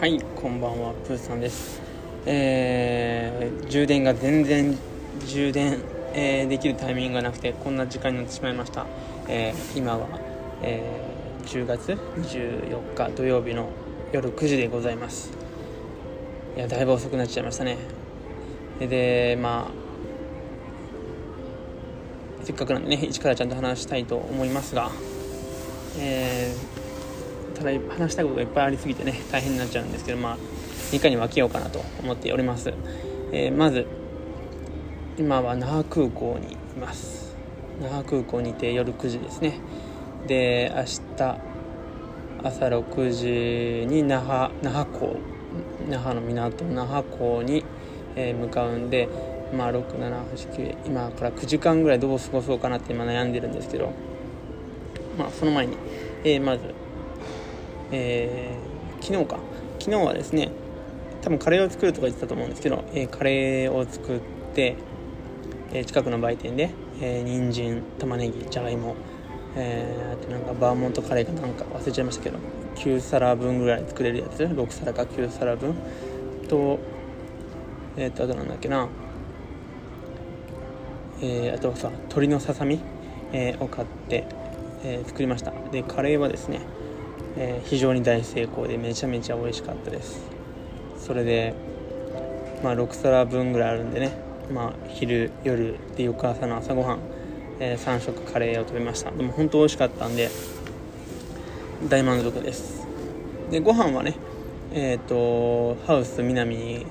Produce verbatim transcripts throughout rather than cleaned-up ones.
はい、こんばんは、プーさんです。えー、充電が全然充電、えー、できるタイミングがなくて、こんな時間になってしまいました。えー、今は、えー、じゅうがつにじゅうよっか土曜日の夜くじでございます。いや、だいぶ遅くなっちゃいましたね。で、まあせっかくなんでね、一からちゃんと話したいと思いますが、えーただ話したいことがいっぱいありすぎてね、大変になっちゃうんですけど、まあいかに分けようかなと思っております。えー、まず今は那覇空港にいます。那覇空港にて夜くじですね。で、明日朝ろくじに那覇、那覇港那覇の港那覇港に、えー、向かうんで、まあろく、しち、はち、きゅう今からくじかんぐらいどう過ごそうかなって今悩んでるんですけど、まあその前に、えー、まずえー、昨日か昨日はですね、多分カレーを作るとか言ってたと思うんですけど、えー、カレーを作って、えー、近くの売店で、えー、人参、玉ねぎ、じゃがいも、えー、あとなんかバーモントカレーかなんか忘れちゃいましたけど、きゅうさらぶんぐらい作れるやつ、ろくさらかきゅうさらぶんと、えー、とあとなんだっけな、えー、あとさ鶏のささみ、えー、を買って、えー、作りました。で、カレーはですね、えー、非常に大成功で、めちゃめちゃ美味しかったです。それで、まあ、ろくさらぶんぐらいあるんでね、まあ、昼、夜で翌朝の朝ごはん、えー、さんしょくカレーを食べました。でも本当美味しかったんで大満足です。で、ご飯はね、えー、とハウス南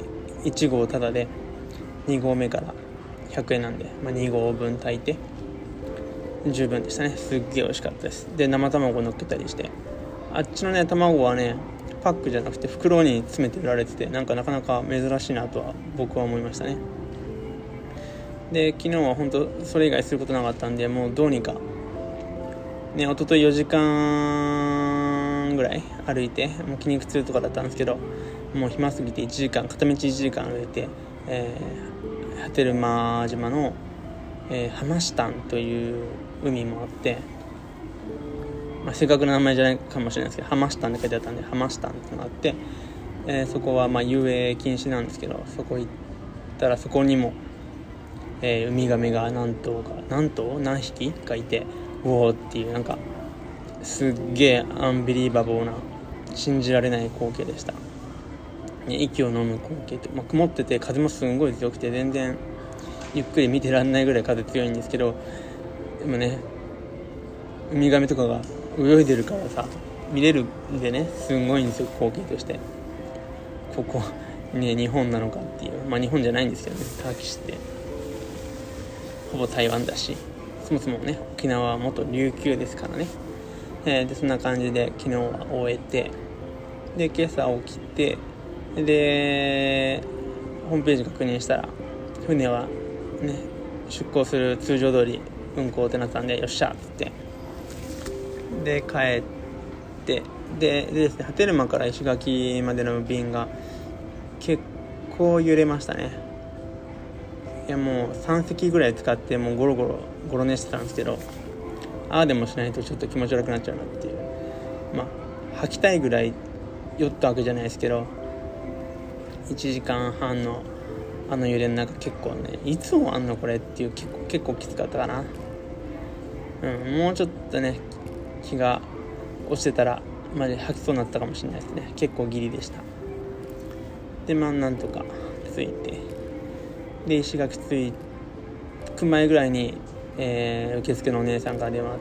いち号タダで、に号目からひゃくえんなんで、まあ、に号分炊いて十分でしたね。すっげー美味しかったです。で、生卵乗っけたりして、あっちのね、卵はね、パックじゃなくて袋に詰めて売られてて、なんかなかなか珍しいなとは僕は思いましたね。で、昨日は本当それ以外することなかったんで、もうどうにかね、一昨日よじかんぐらい歩いて、もう筋肉痛とかだったんですけど、もう暇すぎていちじかん、片道いちじかん歩いて、えー、波照間島の、えー、浜下という海もあって、まあ、正確な名前じゃないかもしれないですけど、ハマシタンって書いてあったんで、ハマシタンってのがあって、えー、そこはまあ遊泳禁止なんですけど、そこ行ったら、そこにも、えー、ウミガメが何頭か何頭何匹かいて、うおーっていう、なんかすっげーアンビリーバボーな、信じられない光景でした、ね、息を飲む光景って、まあ、曇ってて風もすんごい強くて、全然ゆっくり見てらんないぐらい風強いんですけど、でもね、ウミガメとかが泳いでるからさ、見れるんでね、すごいんですよ、光景として。ここね、日本なのかっていう、まあ日本じゃないんですけどね、ターキッシュってほぼ台湾だし、そもそもね、沖縄は元琉球ですからね。えー、で、そんな感じで昨日は終えて、で、今朝起きて、で、ホームページ確認したら、船はね、出港する通常通り運航ってなったんで、よっしゃーっつって、で帰って、ででですね、波照間から石垣までの便が結構揺れましたね。いや、もうさんせきぐらい使って、もうゴロゴロゴロ寝してたんですけど、ああでもしないとちょっと気持ち悪くなっちゃうなっていう、まあ吐きたいぐらい酔ったわけじゃないですけど、いちじかんはんのあの揺れの中、結構ね、いつもあんのこれっていう、結構結構きつかったかな。うん、もうちょっとね、気が落ちてたらまで吐きそうになったかもしれないですね。結構ギリでした。で、まあなんとか着いて、で、石垣着く前ぐらいに、えー、受付のお姉さんから電話あっ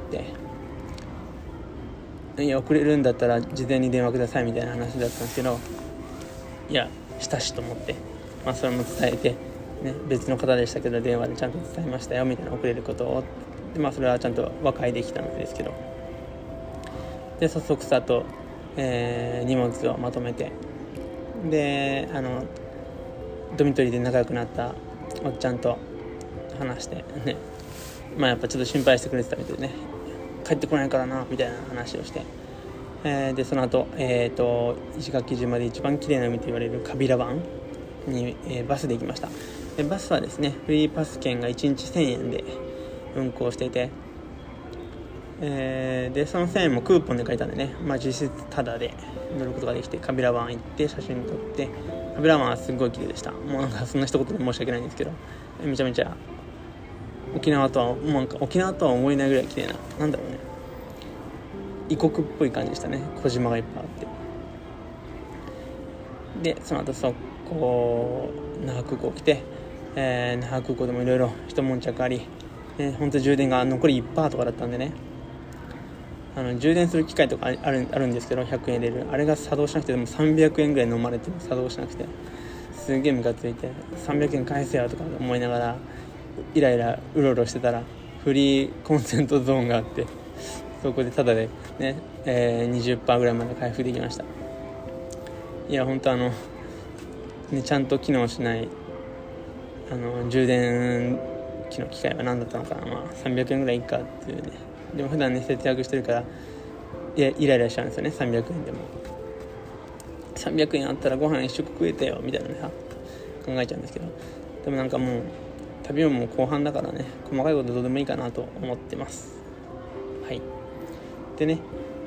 て、いや、遅れるんだったら事前に電話くださいみたいな話だったんですけど、いや、したしと思って、まあそれも伝えて、ね、別の方でしたけど、電話でちゃんと伝えましたよみたいな、遅れることを。で、まあそれはちゃんと和解できたんですけど、で、早速さと、えー、荷物をまとめて、で、あのドミトリーで仲良くなったおっちゃんと話してね、まあやっぱちょっと心配してくれてたみたいでね、帰ってこないからなみたいな話をして、えー、で、その後、えーと石垣島で一番綺麗な海と言われるカビラ湾に、えー、バスで行きました。で、バスはですね、フリーパス券がいちにちせんえんで運行していて、えー、でそのせんえんもクーポンで借りたんでね、まあ、実質タダで乗ることができて、カビラ湾行って写真撮って、カビラ湾はすごい綺麗でした。もうなんかそんな一言で申し訳ないんですけど、めちゃめちゃ沖縄とはもうなんか沖縄とは思えないぐらい綺麗な、なんだろうね、異国っぽい感じでしたね。小島がいっぱいあって、でその後そこ那覇空港来て、えー、那覇空港でもいろいろ一悶着あり、えー、本当充電が残り いちパーセント とかだったんでね、あの充電する機械とかあ る, あるんですけど、ひゃくえん入れるあれが作動しなくて、でもさんびゃくえんぐらい飲まれて作動しなくて、すげえムカついて、さんびゃくえん返せよとか思いながらイライラうろうろしてたら、フリーコンセントゾーンがあって、そこでタダでね、えー、にじゅっパーセント ぐらいまで回復できました。いや本当あの、ね、ちゃんと機能しないあの充電機の機械は何だったのかな、まあ、さんびゃくえんぐらいいいかっていうね。でも普段ね節約してるからイライラしちゃうんですよね。さんびゃくえんでもさんびゃくえんあったらご飯一食食えたよみたいなね考えちゃうんですけど、でもなんかもう旅はもう後半だからね、細かいことどうでもいいかなと思ってます。はい。でね、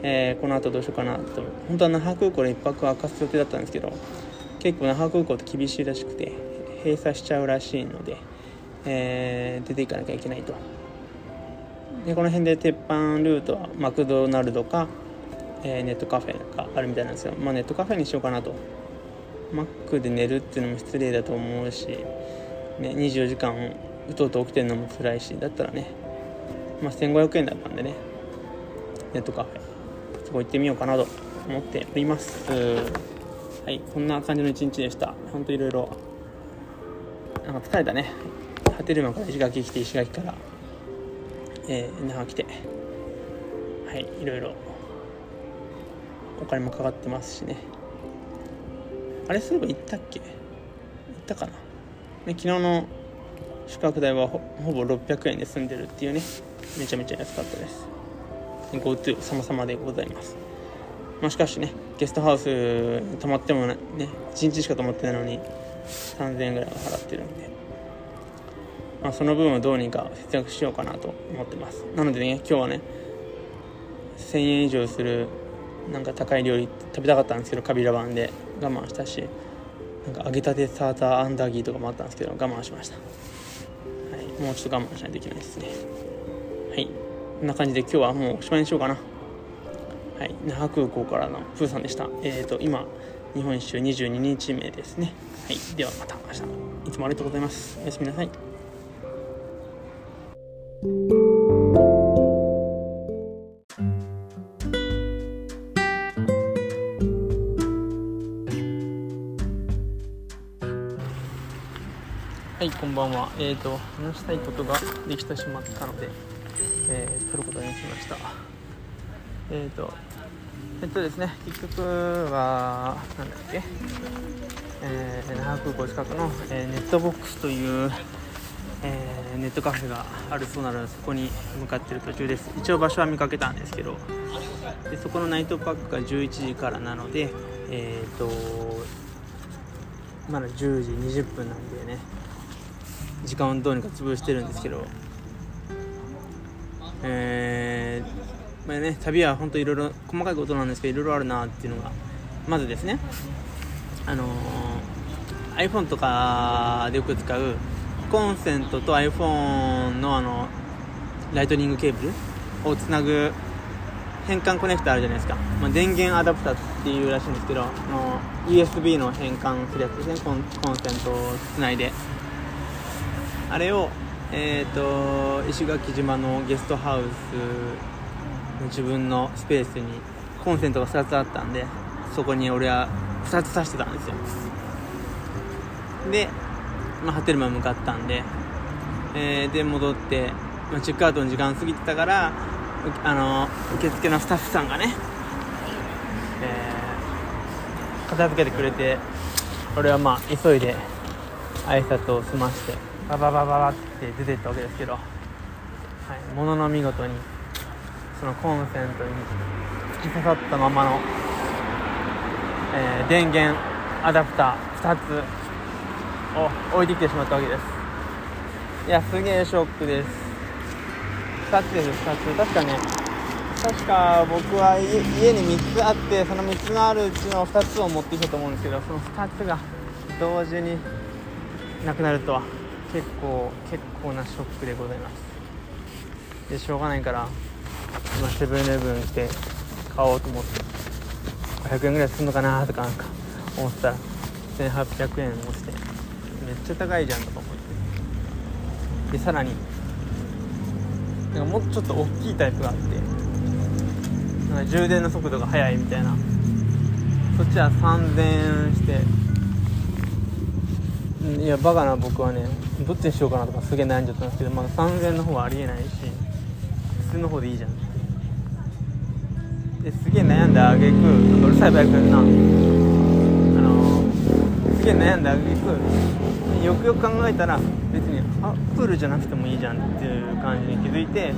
えー、この後どうしようかなと。本当は那覇空港でいっぱくは明かす予定だったんですけど、結構那覇空港って厳しいらしくて閉鎖しちゃうらしいので、えー、出ていかなきゃいけないと。でこの辺で鉄板ルートはマクドナルドか、えー、ネットカフェがあるみたいなんですよ。まあネットカフェにしようかなと。マックで寝るっていうのも失礼だと思うし、ね、にじゅうよじかんうとうと起きてるのも辛いし、だったらね、まあ、せんごひゃくえんだったんでね、ネットカフェそこ行ってみようかなと思っております。はい、こんな感じの一日でした。ほんといろいろなんか疲れたね。波照間から石垣来て、石垣からえー、那覇来て、はい、いろいろお金もかかってますしね。あれすれば行ったっけ行ったかな、ね、昨日の宿泊代は ほ, ほぼろっぴゃくえんで済んでるっていうね、めちゃめちゃ安かったです。 GoTo 様々でございます。まあ、しかしねゲストハウス泊まってもねいちにちしか泊まってないのにさんぜんえんぐらいは払ってるんで、まあ、その分をどうにか節約しようかなと思ってます。なのでね今日はねせんえん以上するなんか高い料理食べたかったんですけど、カビラ湾で我慢したし、なんか揚げたてサーターアンダギーとかもあったんですけど我慢しました。はい、もうちょっと我慢しないといけないですね。はい、こんな感じで今日はもうおしまいにしようかな。はい、那覇空港からのプーさんでした。えーと今日本一周にじゅうににちめですね。はい、ではまた明日。いつもありがとうございます。おやすみなさい。はい、こんばんは。えーと、話したいことができてしまったので、えー、撮ることにしました。えーと、えっとですね、結局は、なんだっけ、えー、那覇空港近くの、えー、ネットボックスという、えー、ネットカフェがあるそうなので、そこに向かっている途中です。一応場所は見かけたんですけど、でそこのナイトパックがじゅういちじからなので、えーと、まだじゅうじにじゅっぷんなんでね、時間をどうにか潰してるんですけど、えーまあね、旅は本当いろいろ細かいことなんですけどいろいろあるなっていうのがまずですね、あのー、iPhone とかでよく使うコンセントと iPhone の、あのライトニングケーブルをつなぐ変換コネクタあるじゃないですか、まあ、電源アダプタっていうらしいんですけど、の ユーエスビー の変換するやつですね。コン、コンセントをつないであれを、えー、と石垣島のゲストハウスの自分のスペースにコンセントがふたつあったんで、そこに俺はふたつ挿してたんですよ。で、まあ、波照間向かったんで、えー、で戻って、まあ、チェックアウトの時間過ぎてたから、あの受付のスタッフさんがね、えー、片付けてくれて、俺はまあ急いで挨拶を済まして、バババババって出てったわけですけど、はい、ものの見事にそのコンセントに突き刺さったままの、えー、電源アダプターふたつを置いてきてしまったわけです。いやすげえショックです。ふたつですふたつ。確かね確か僕は 家, 家にみっつあって、そのみっつのあるうちのふたつを持ってきたと思うんですけど、そのふたつが同時になくなるとは結構結構なショックでございます。でしょうがないから今セブンイレブン来て買おうと思って、ごひゃくえんぐらいするのかなとかなんか思ったらせんはっぴゃくえん落ちて、めっちゃ高いじゃんとか思って、でさらになんかもうちょっと大きいタイプがあって、なんか充電の速度が速いみたいな、そっちはさんぜんえんして、いやバカな僕はね、どっちにしようかなとかすげえ悩んじゃったんですけど、まあ、さんぜんえんの方はありえないし普通の方でいいじゃんって、ですげえ悩んだ挙句、なんかうるさいバイクやるな、あのー、すげえ悩んだ挙句、よくよく考えたら別にアップルじゃなくてもいいじゃんっていう感じに気づいて、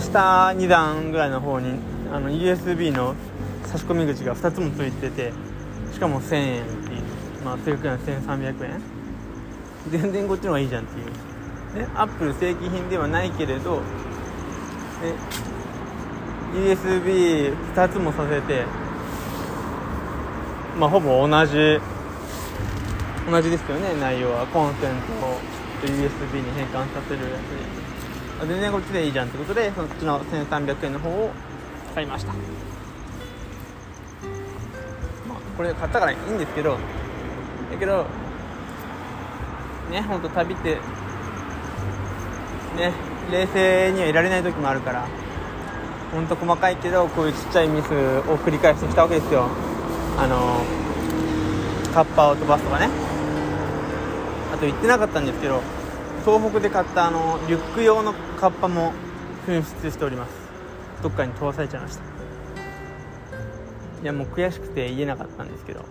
下にだんぐらいの方にあの ユーエスビー の差し込み口がふたつもついてて、しかもせんえんっていう、まあ正確にはせんさんびゃくえん、全然こっちの方がいいじゃんっていう。でアップル正規品ではないけれど ユーエスビーに つもさせて、まあほぼ同じ同じですけどね、内容はコンセントと ユーエスビー に変換させるやつで、全然こっちでいいじゃんってことで、そっちのせんさんびゃくえんの方を買いました。まあこれ買ったからいいんですけど、だけどね、ほんと旅ってね、冷静にはいられない時もあるから、ほんと細かいけどこういうちっちゃいミスを繰り返してきたわけですよ。あのカッパを飛ばすとかね。あと言ってなかったんですけど、東北で買ったあのリュック用のカッパも紛失しております。どっかに飛ばされちゃいました。いやもう悔しくて言えなかったんですけど、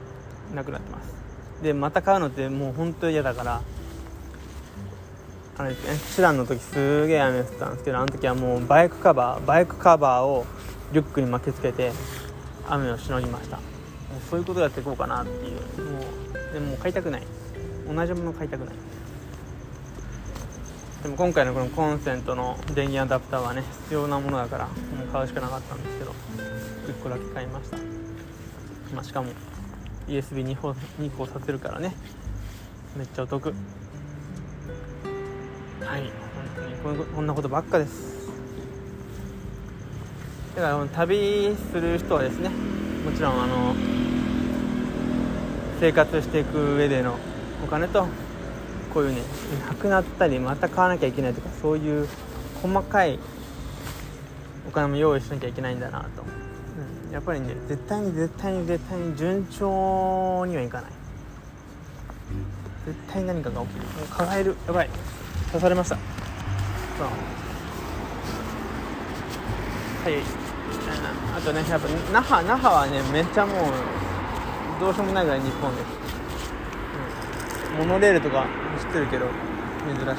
なくなってます。でまた買うのってもう本当に嫌だから、あれですね、シランの時すげえ雨降ったんですけど、あの時はもうバイクカバーバイクカバーをリュックに巻きつけて雨をしのぎました。もうそういうことやっていこうかなっていう。もうでも買いたくない、同じもの買いたくない。でも今回のこのコンセントの電源アダプターはね、必要なものだからもう買うしかなかったんですけど、いっこだけ買いました。まあ、しかも ユーエスビーに 個にこさせるからね、めっちゃお得。はい、本当にこんなことばっかです。だから旅する人はですね、もちろんあの生活していく上でのお金と、こういうね、なくなったりまた買わなきゃいけないとか、そういう細かいお金も用意しなきゃいけないんだなと、うん、やっぱりね、絶対に絶対に絶対に順調にはいかない。絶対に何かが起きる。抱える、やばい、刺されました。はい、あとね、やっぱ那覇那覇はね、めっちゃもうどうしようもないぐらい日本です。モノレールとか知ってるけど、珍しいけど、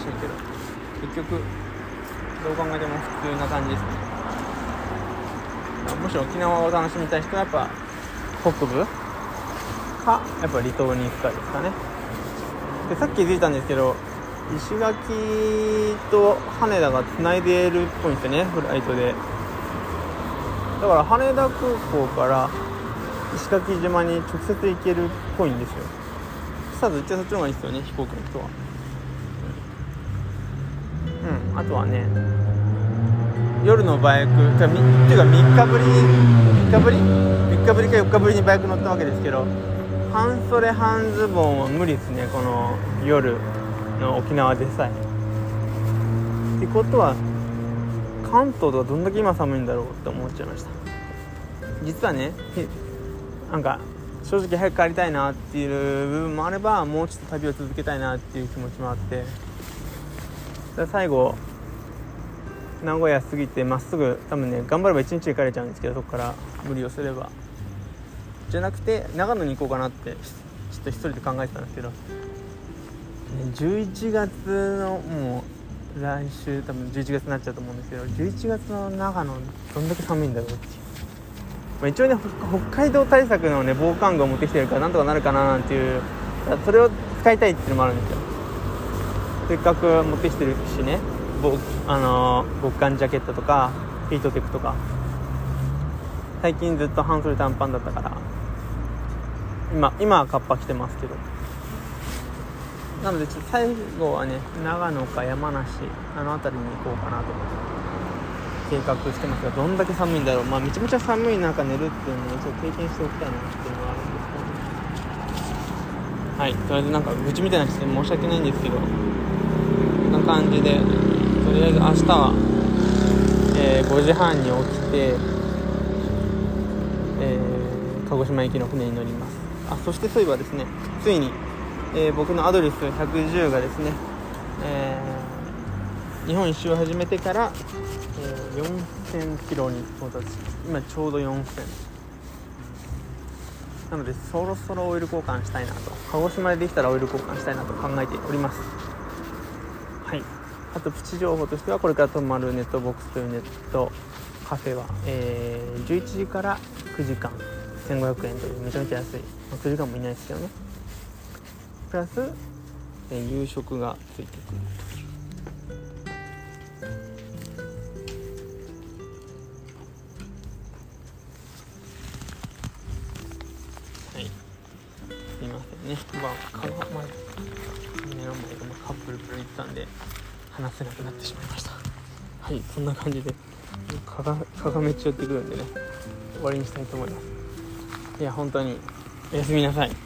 結局どう考えても普通な感じですね。もし沖縄を楽しみたい人はやっぱ北部か、やっぱ離島に行くかですかね。でさっき気づいたんですけど、石垣と羽田がつないでいるっぽいんですよね、フライトで。だから羽田空港から石垣島に直接行けるっぽいんですよ。さずっちゃそっちの方がいいですよね、飛行機の人は。うん、あとはね、夜のバイクっていうか3日ぶり3日ぶり3日ぶりかよっかぶりにバイク乗ったわけですけど、半袖半ズボンは無理ですね、この夜の沖縄でさえ。ってことは関東とかどんだけ今寒いんだろうって思っちゃいました。実はね、なんか正直早く帰りたいなっていう部分もあれば、もうちょっと旅を続けたいなっていう気持ちもあって、最後名古屋過ぎてまっすぐ、多分ね、頑張ればいちにちで帰れちゃうんですけど、そこから無理をすればじゃなくて長野に行こうかなってちょっと一人で考えてたんですけど、じゅういちがつのもう来週多分じゅういちがつになっちゃうと思うんですけど、じゅういちがつの長野どんだけ寒いんだろうっていう。一応ね、北海道対策のね、防寒具を持ってきてるからなんとかなるかななんていう、それを使いたいっていうのもあるんですよ。せっかく持ってきてるしね、あのー、極寒ジャケットとかヒートテックとか。最近ずっと半袖短パンだったから、今今はカッパ着てますけど。なのでちょっと最後はね、長野か山梨、あの辺りに行こうかなと計画してますが、どんだけ寒いんだろう。まあめちゃめちゃ寒い中寝るっていうのをちょっと経験しておきたいなっていうのはあるんですけど、ね、はい、とりあえずなんか愚痴みたいな人で申し訳ないんですけど、こんな感じでとりあえず明日は、えー、ごじはんに起きて、えー、鹿児島行きの船に乗ります。あ、そしてそういえばですね、ついにえー、僕のアドレスひゃくじゅうがですね、えー、日本一周を始めてから、えー、よんせんキロに到達。今ちょうどよんせんなので、そろそろオイル交換したいなと、鹿児島でできたらオイル交換したいなと考えております。はい。あとプチ情報としては、これから泊まるネットボックスというネットカフェは、えー、じゅういちじからくじかんせんごひゃくえんというめちゃめちゃ安い、まあ、くじかんもいないですけどね、プラス、えー、夕食がついてくる。はい、すいませんね、まあ顔が目の前でカップルプルいったんで話せなくなってしまいました。はい、そんな感じでかが、かがめっちゃ寄ってくるんでね、終わりにしたいと思います。いや本当におやすみなさい。